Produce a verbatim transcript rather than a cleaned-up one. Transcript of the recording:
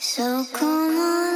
So come on.